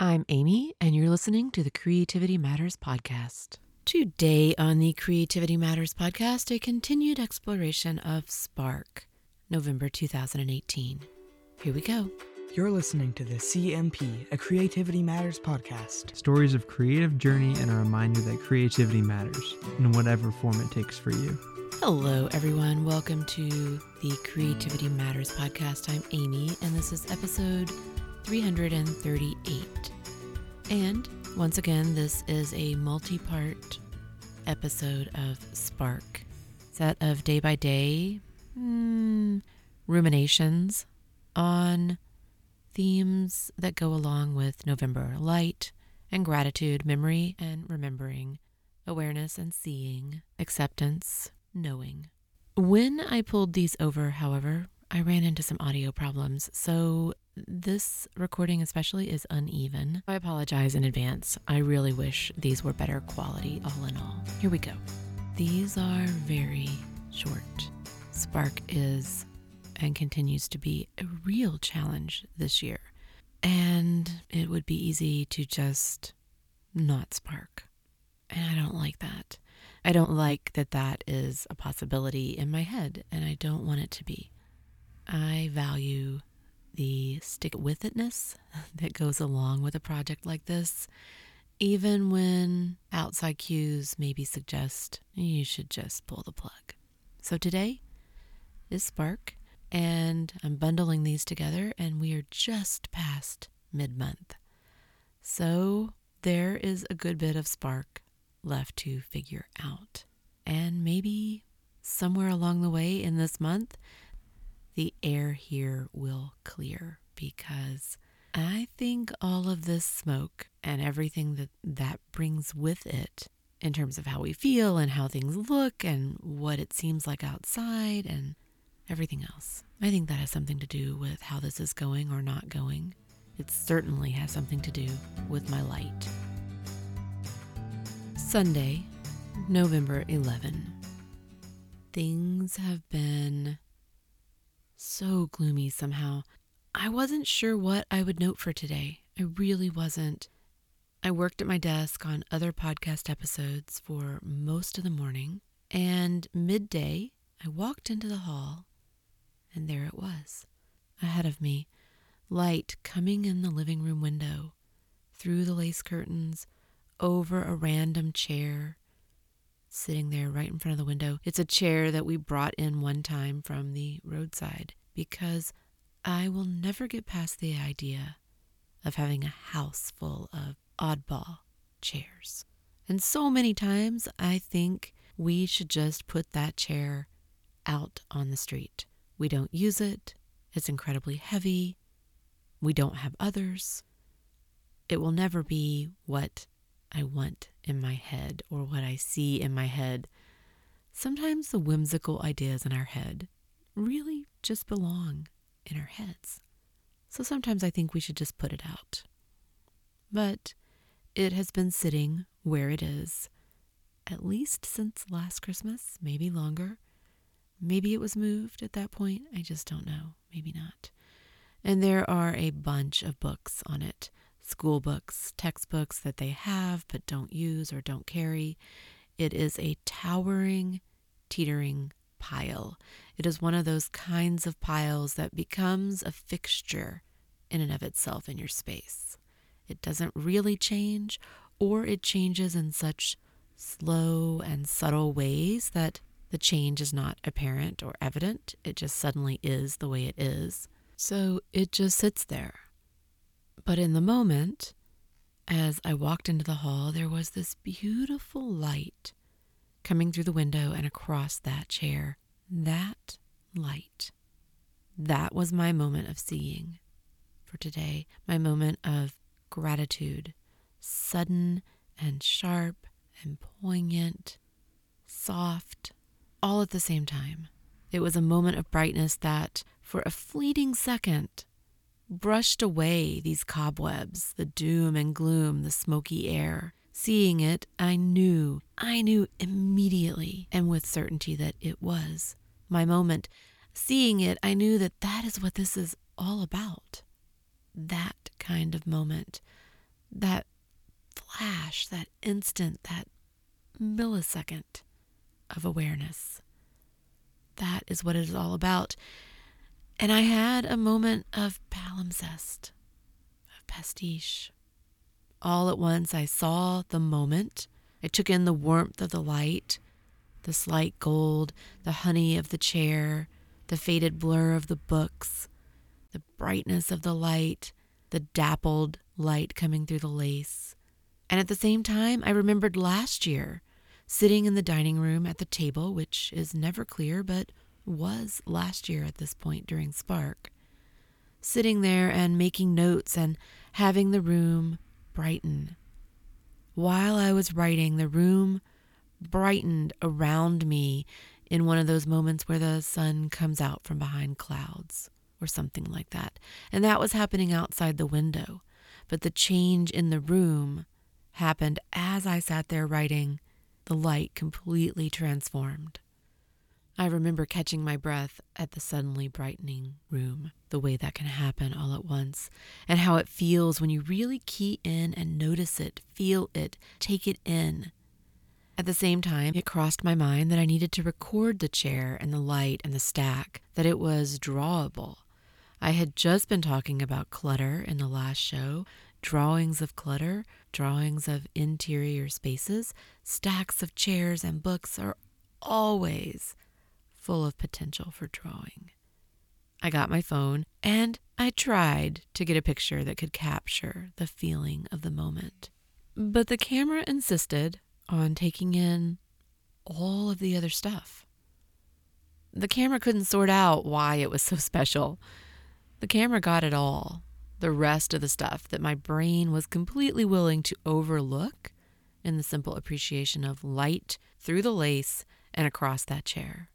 I'm Amy, and you're listening to the Creativity Matters Podcast. Today on the Creativity Matters Podcast, a continued exploration of Spark, November 2018. Here we go. You're listening to the CMP, a Creativity Matters Podcast. Stories of creative journey and a reminder that creativity matters in whatever form it takes for you. Hello, everyone. Welcome to the Creativity Matters Podcast. I'm Amy, and this is episode 338. And once again, this is a multi-part episode of Spark, set of day-by-day ruminations on themes that go along with November: light and gratitude, memory and remembering, awareness and seeing, acceptance, knowing. When I pulled these over, however, I ran into some audio problems, so this recording especially is uneven. I apologize in advance. I really wish these were better quality all in all. Here we go. These are very short. Spark is and continues to be a real challenge this year, and it would be easy to just not spark. And I don't like that. I don't like that that is a possibility in my head, and I don't want it to be. I value the stick-with-itness that goes along with a project like this, even when outside cues maybe suggest you should just pull the plug. So today is Spark, and I'm bundling these together, and we are just past mid-month. So there is a good bit of Spark left to figure out. And maybe somewhere along the way in this month, the air here will clear, because I think all of this smoke and everything that brings with it in terms of how we feel and how things look and what it seems like outside and everything else, I think that has something to do with how this is going or not going. It certainly has something to do with my light. Sunday, November 11. Things have been so gloomy somehow. I wasn't sure what I would note for today. I really wasn't. I worked at my desk on other podcast episodes for most of the morning, and midday, I walked into the hall, and there it was, ahead of me, light coming in the living room window, through the lace curtains, over a random chair, sitting there right in front of the window. It's a chair that we brought in one time from the roadside, because I will never get past the idea of having a house full of oddball chairs. And so many times I think we should just put that chair out on the street. We don't use it. It's incredibly heavy. We don't have others. It will never be what I want in my head or what I see in my head. Sometimes the whimsical ideas in our head really just belong in our heads. So sometimes I think we should just put it out. But it has been sitting where it is, at least since last Christmas, maybe longer. Maybe it was moved at that point. I just don't know. Maybe not. And there are a bunch of books on it. School books, textbooks that they have but don't use or don't carry. It is a towering, teetering pile. It is one of those kinds of piles that becomes a fixture in and of itself in your space. It doesn't really change, or it changes in such slow and subtle ways that the change is not apparent or evident. It just suddenly is the way it is. So it just sits there. But in the moment, as I walked into the hall, there was this beautiful light coming through the window and across that chair. That light. That was my moment of seeing for today, my moment of gratitude, sudden and sharp and poignant, soft, all at the same time. It was a moment of brightness that, for a fleeting second, brushed away these cobwebs, the doom and gloom, the smoky air. Seeing it, I knew immediately and with certainty that it was my moment. Seeing it, I knew that that is what this is all about. That kind of moment. that flash, that instant, that millisecond of awareness. That is what it is all about. And I had a moment of palimpsest, of pastiche. All at once, I saw the moment. I took in the warmth of the light, the slight gold, the honey of the chair, the faded blur of the books, the brightness of the light, the dappled light coming through the lace. And at the same time, I remembered last year, sitting in the dining room at the table, which is never clear, but was last year at this point during Spark, sitting there and making notes and having the room brighten. While I was writing, the room brightened around me in one of those moments where the sun comes out from behind clouds or something like that. And that was happening outside the window. But the change in the room happened as I sat there writing. The light completely transformed. I remember catching my breath at the suddenly brightening room, the way that can happen all at once, and how it feels when you really key in and notice it, feel it, take it in. At the same time, it crossed my mind that I needed to record the chair and the light and the stack, that it was drawable. I had just been talking about clutter in the last show, drawings of clutter, drawings of interior spaces, stacks of chairs and books are always full of potential for drawing. I got my phone and I tried to get a picture that could capture the feeling of the moment. But the camera insisted on taking in all of the other stuff. The camera couldn't sort out why it was so special. The camera got it all, the rest of the stuff that my brain was completely willing to overlook in the simple appreciation of light through the lace and across that chair.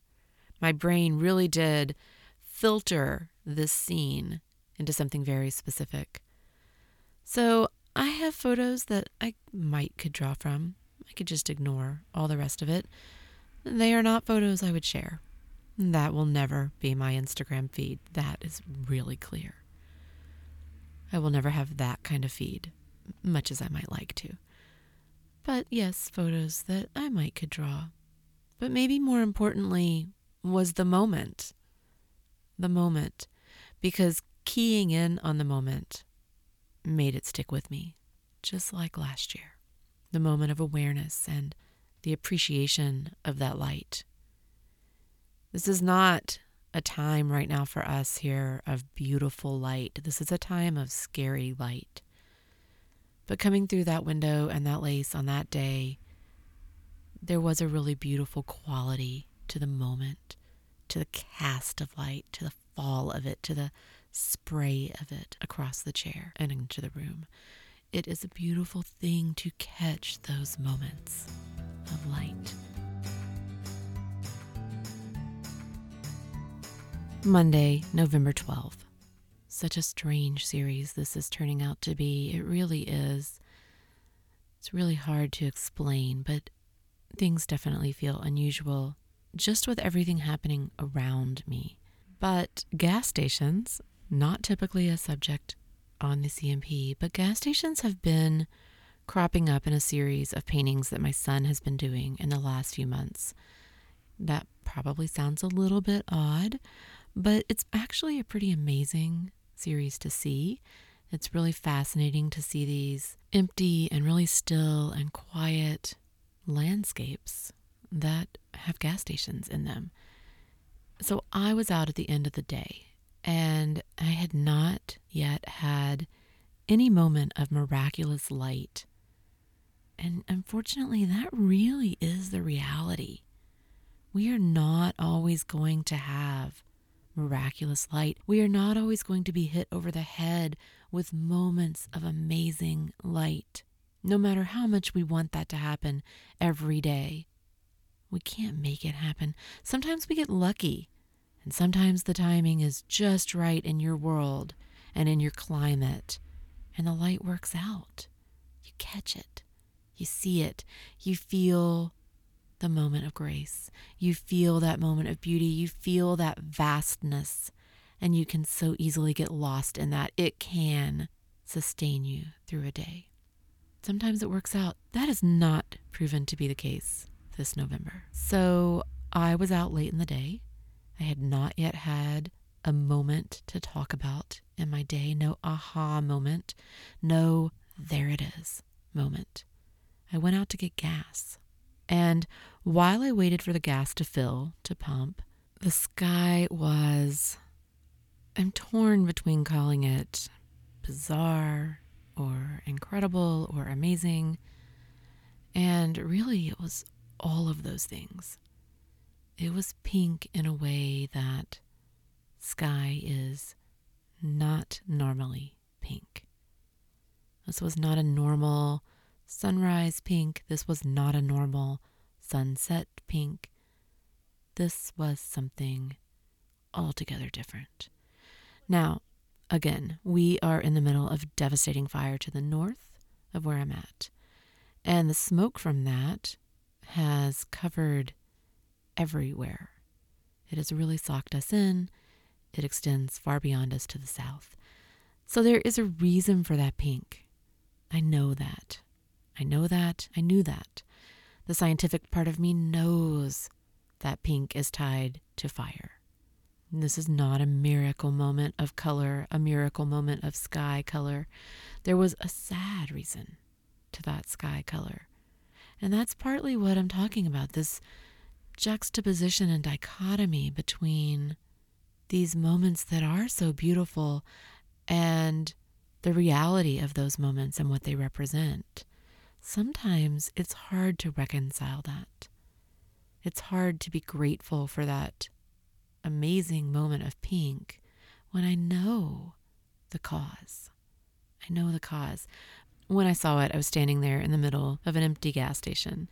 My brain really did filter this scene into something very specific. So I have photos that I could draw from. I could just ignore all the rest of it. They are not photos I would share. That will never be my Instagram feed. That is really clear. I will never have that kind of feed, much as I might like to. But yes, photos that I could draw. But maybe more importantly, was the moment. The moment. Because keying in on the moment made it stick with me, just like last year. The moment of awareness and the appreciation of that light. This is not a time right now for us here of beautiful light. This is a time of scary light. But coming through that window and that lace on that day, there was a really beautiful quality to the moment, to the cast of light, to the fall of it, to the spray of it across the chair and into the room. It is a beautiful thing to catch those moments of light. Monday, November 12th. Such a strange series this is turning out to be. It really is. It's really hard to explain, but things definitely feel unusual. Just with everything happening around me. But gas stations, not typically a subject on the CMP, but gas stations have been cropping up in a series of paintings that my son has been doing in the last few months. That probably sounds a little bit odd, but it's actually a pretty amazing series to see. It's really fascinating to see these empty and really still and quiet landscapes that have gas stations in them. So I was out at the end of the day and I had not yet had any moment of miraculous light. And unfortunately, that really is the reality. We are not always going to have miraculous light. We are not always going to be hit over the head with moments of amazing light. No matter how much we want that to happen every day. We can't make it happen. Sometimes we get lucky, and sometimes the timing is just right in your world and in your climate, and the light works out. You catch it. You see it. You feel the moment of grace. You feel that moment of beauty. You feel that vastness, and you can so easily get lost in that. It can sustain you through a day. Sometimes it works out. That is not proven to be the case this November. So I was out late in the day. I had not yet had a moment to talk about in my day. No aha moment. No, there it is moment. I went out to get gas. And while I waited for the gas to fill, to pump, the sky was, I'm torn between calling it bizarre or incredible or amazing. And really, it was all of those things. It was pink in a way that sky is not normally pink. This was not a normal sunrise pink. This was not a normal sunset pink. This was something altogether different. Now, again, we are in the middle of devastating fire to the north of where I'm at. And the smoke from that has covered everywhere. It has really socked us in. It extends far beyond us to the south. So there is a reason for that pink. I know that. I know that. I knew that. The scientific part of me knows that pink is tied to fire. And this is not a miracle moment of color, a miracle moment of sky color. There was a sad reason to that sky color. And that's partly what I'm talking about, this juxtaposition and dichotomy between these moments that are so beautiful and the reality of those moments and what they represent. Sometimes it's hard to reconcile that. It's hard to be grateful for that amazing moment of pink when I know the cause. I know the cause. When I saw it, I was standing there in the middle of an empty gas station.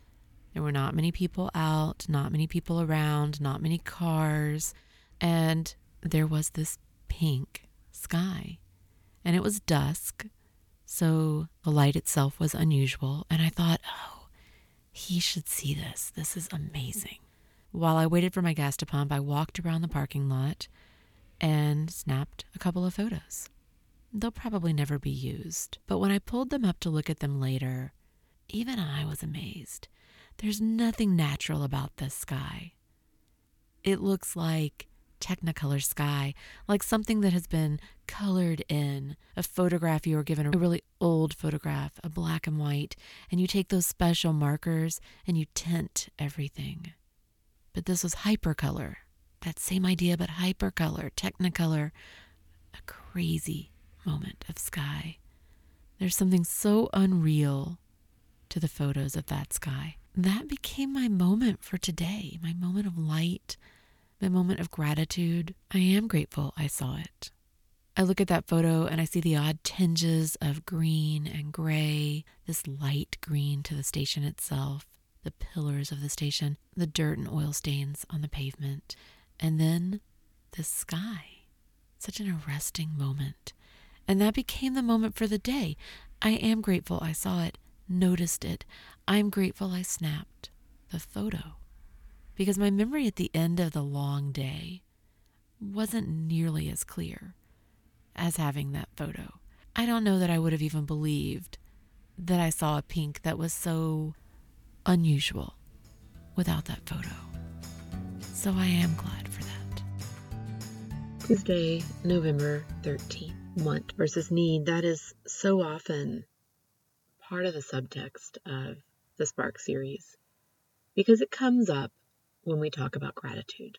There were not many people out, not many people around, not many cars, and there was this pink sky. And it was dusk. So the light itself was unusual, and I thought, oh, he should see this. This is amazing. While I waited for my gas to pump, I walked around the parking lot and snapped a couple of photos. They'll probably never be used, but when I pulled them up to look at them later, even I was amazed. There's nothing natural about this sky. It looks like Technicolor sky, like something that has been colored in a photograph. You were given a really old photograph, a black and white, and you take those special markers and you tint everything. But this was hypercolor, that same idea, but hypercolor, Technicolor, a crazy moment of sky. There's something so unreal to the photos of that sky. That became my moment for today, my moment of light, my moment of gratitude. I am grateful I saw it. I look at that photo and I see the odd tinges of green and gray, this light green to the station itself, the pillars of the station, the dirt and oil stains on the pavement, and then the sky. Such an arresting moment. And that became the moment for the day. I am grateful I saw it, noticed it. I'm grateful I snapped the photo. Because my memory at the end of the long day wasn't nearly as clear as having that photo. I don't know that I would have even believed that I saw a pink that was so unusual without that photo. So I am glad for that. Tuesday, November 13th. Want versus need. That is so often part of the subtext of the Spark series because it comes up when we talk about gratitude.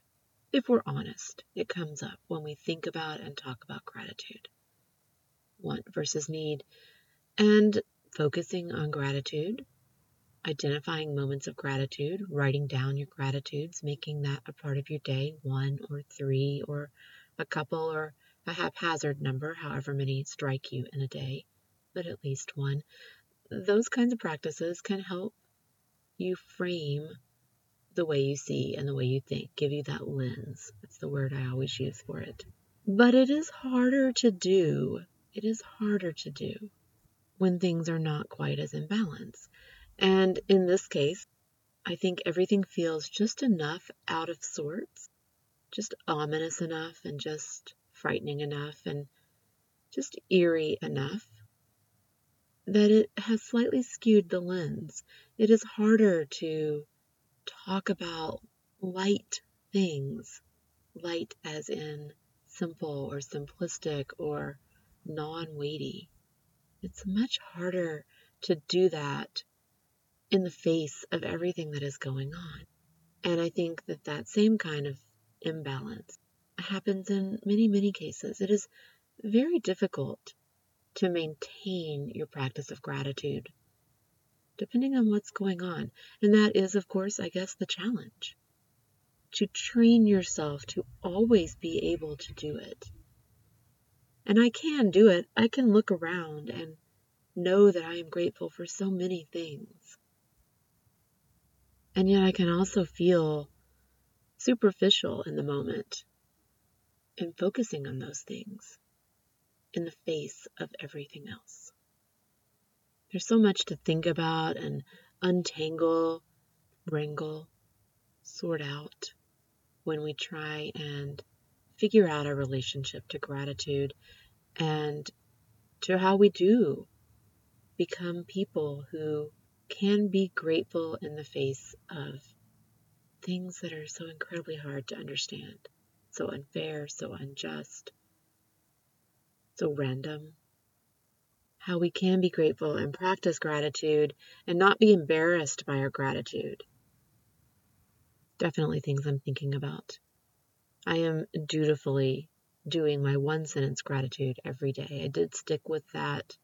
If we're honest, it comes up when we think about and talk about gratitude. Want versus need. And focusing on gratitude, identifying moments of gratitude, writing down your gratitudes, making that a part of your day, one or three or a couple or a haphazard number, however many strike you in a day, but at least one. Those kinds of practices can help you frame the way you see and the way you think, give you that lens. That's the word I always use for it. But it is harder to do. It is harder to do when things are not quite as in balance. And in this case, I think everything feels just enough out of sorts, just ominous enough and just frightening enough and just eerie enough that it has slightly skewed the lens. It is harder to talk about light things, light as in simple or simplistic or non-weighty. It's much harder to do that in the face of everything that is going on. And I think that that same kind of imbalance happens in many, many cases. It is very difficult to maintain your practice of gratitude, depending on what's going on. And that is, of course, I guess, the challenge, to train yourself to always be able to do it. And I can do it. I can look around and know that I am grateful for so many things. And yet I can also feel superficial in the moment in focusing on those things in the face of everything else. There's so much to think about and untangle, wrangle, sort out when we try and figure out our relationship to gratitude and to how we do become people who can be grateful in the face of things that are so incredibly hard to understand, so unfair, so unjust, so random. How we can be grateful and practice gratitude and not be embarrassed by our gratitude. Definitely things I'm thinking about. I am dutifully doing my one sentence gratitude every day. I did stick with that.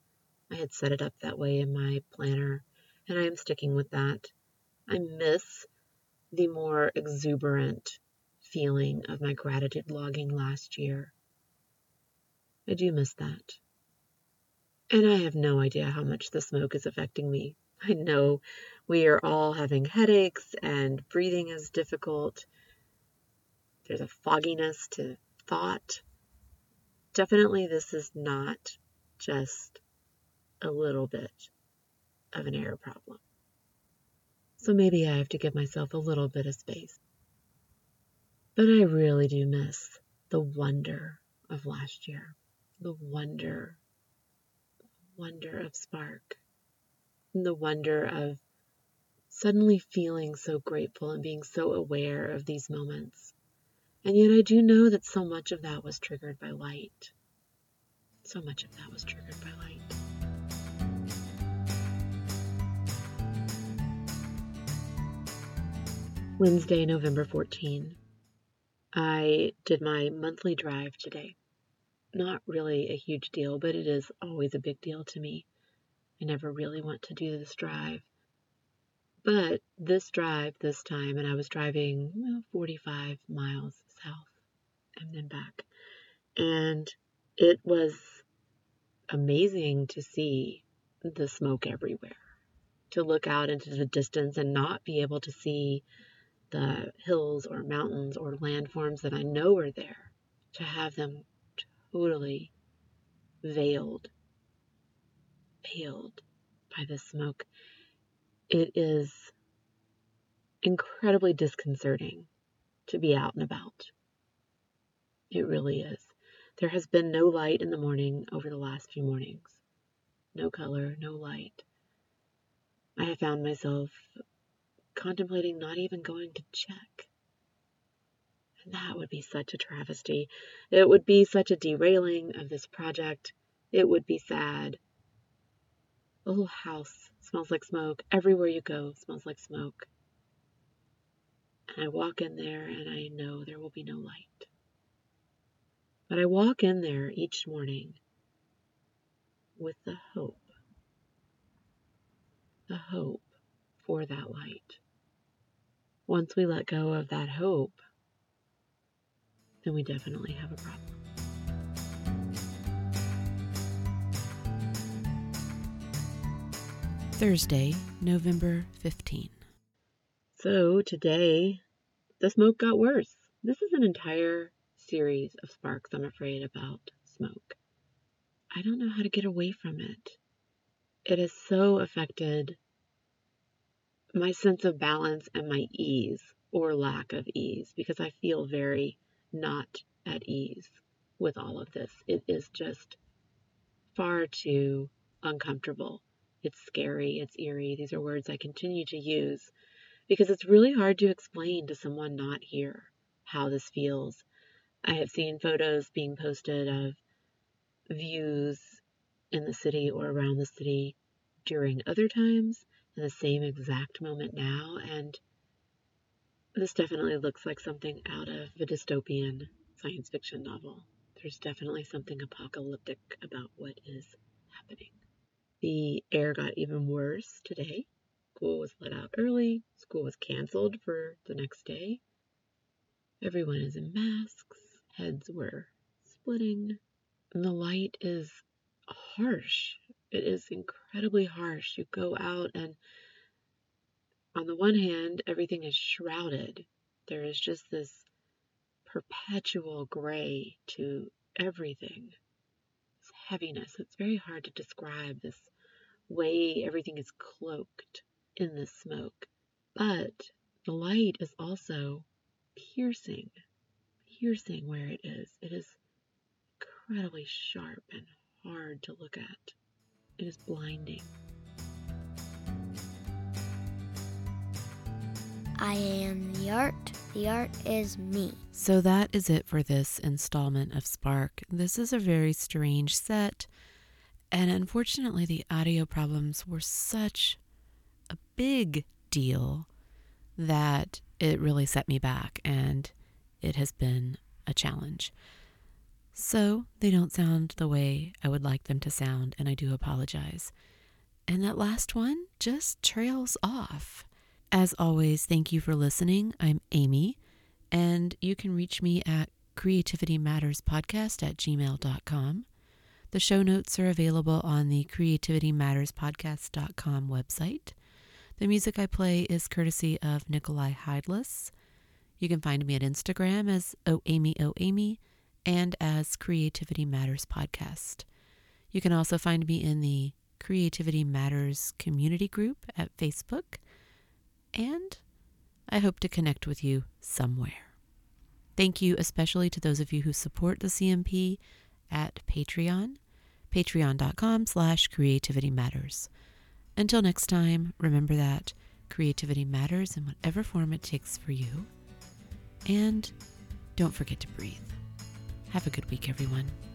I had set it up that way in my planner, and I am sticking with that. I miss the more exuberant feeling of my gratitude logging last year. I do miss that. And I have no idea how much the smoke is affecting me. I know we are all having headaches and breathing is difficult. There's a fogginess to thought. Definitely this is not just a little bit of an air problem. So maybe I have to give myself a little bit of space. But I really do miss the wonder of last year. The wonder of spark. And the wonder of suddenly feeling so grateful and being so aware of these moments. And yet I do know that so much of that was triggered by light. So much of that was triggered by light. Wednesday, November 14. I did my monthly drive today. Not really a huge deal, but it is always a big deal to me. I never really want to do this drive. But this drive this time, and I was driving 45 miles south and then back. And it was amazing to see the smoke everywhere, to look out into the distance and not be able to see the hills or mountains or landforms that I know are there, to have them totally veiled by the smoke. It is incredibly disconcerting to be out and about. It really is. There has been no light in the morning over the last few mornings. No color, no light. I have found myself contemplating not even going to check. And that would be such a travesty. It would be such a derailing of this project. It would be sad. The whole house smells like smoke. Everywhere you go smells like smoke. And I walk in there and I know there will be no light. But I walk in there each morning with the hope for that light. Once we let go of that hope, then we definitely have a problem. Thursday, November 15. So today, the smoke got worse. This is an entire series of sparks, I'm afraid, about smoke. I don't know how to get away from it. It has so affected my sense of balance and my ease or lack of ease, because I feel very not at ease with all of this. It is just far too uncomfortable It's scary, it's eerie. These are words I continue to use because it's really hard to explain to someone not here how this feels. I have seen photos being posted of views in the city or around the city during other times in the same exact moment now, and this definitely looks like something out of a dystopian science fiction novel. There's definitely something apocalyptic about what is happening. The air got even worse today. School was let out early. School was canceled for the next day. Everyone is in masks. Heads were splitting. And the light is harsh. It is incredibly harsh. You go out and on the one hand, everything is shrouded. There is just this perpetual gray to everything. It's heaviness. It's very hard to describe this way everything is cloaked in the smoke. But the light is also piercing where it is. It is incredibly sharp and hard to look at. It is blinding. I am the art. The art is me. So that is it for this installment of Spark. This is a very strange set, and unfortunately the audio problems were such a big deal that it really set me back, and it has been a challenge. So they don't sound the way I would like them to sound, and I do apologize. And that last one just trails off. As always, thank you for listening. I'm Amy, and you can reach me at creativitymatterspodcast@gmail.com. The show notes are available on the creativitymatterspodcast.com website. The music I play is courtesy of Nikolai Heidlis. You can find me at Instagram as oamyoamy and as Creativity Matters Podcast. You can also find me in the Creativity Matters community group at Facebook. And I hope to connect with you somewhere. Thank you especially to those of you who support the CMP at Patreon, patreon.com/creativitymatters. Until next time, remember that creativity matters in whatever form it takes for you. And don't forget to breathe. Have a good week, everyone.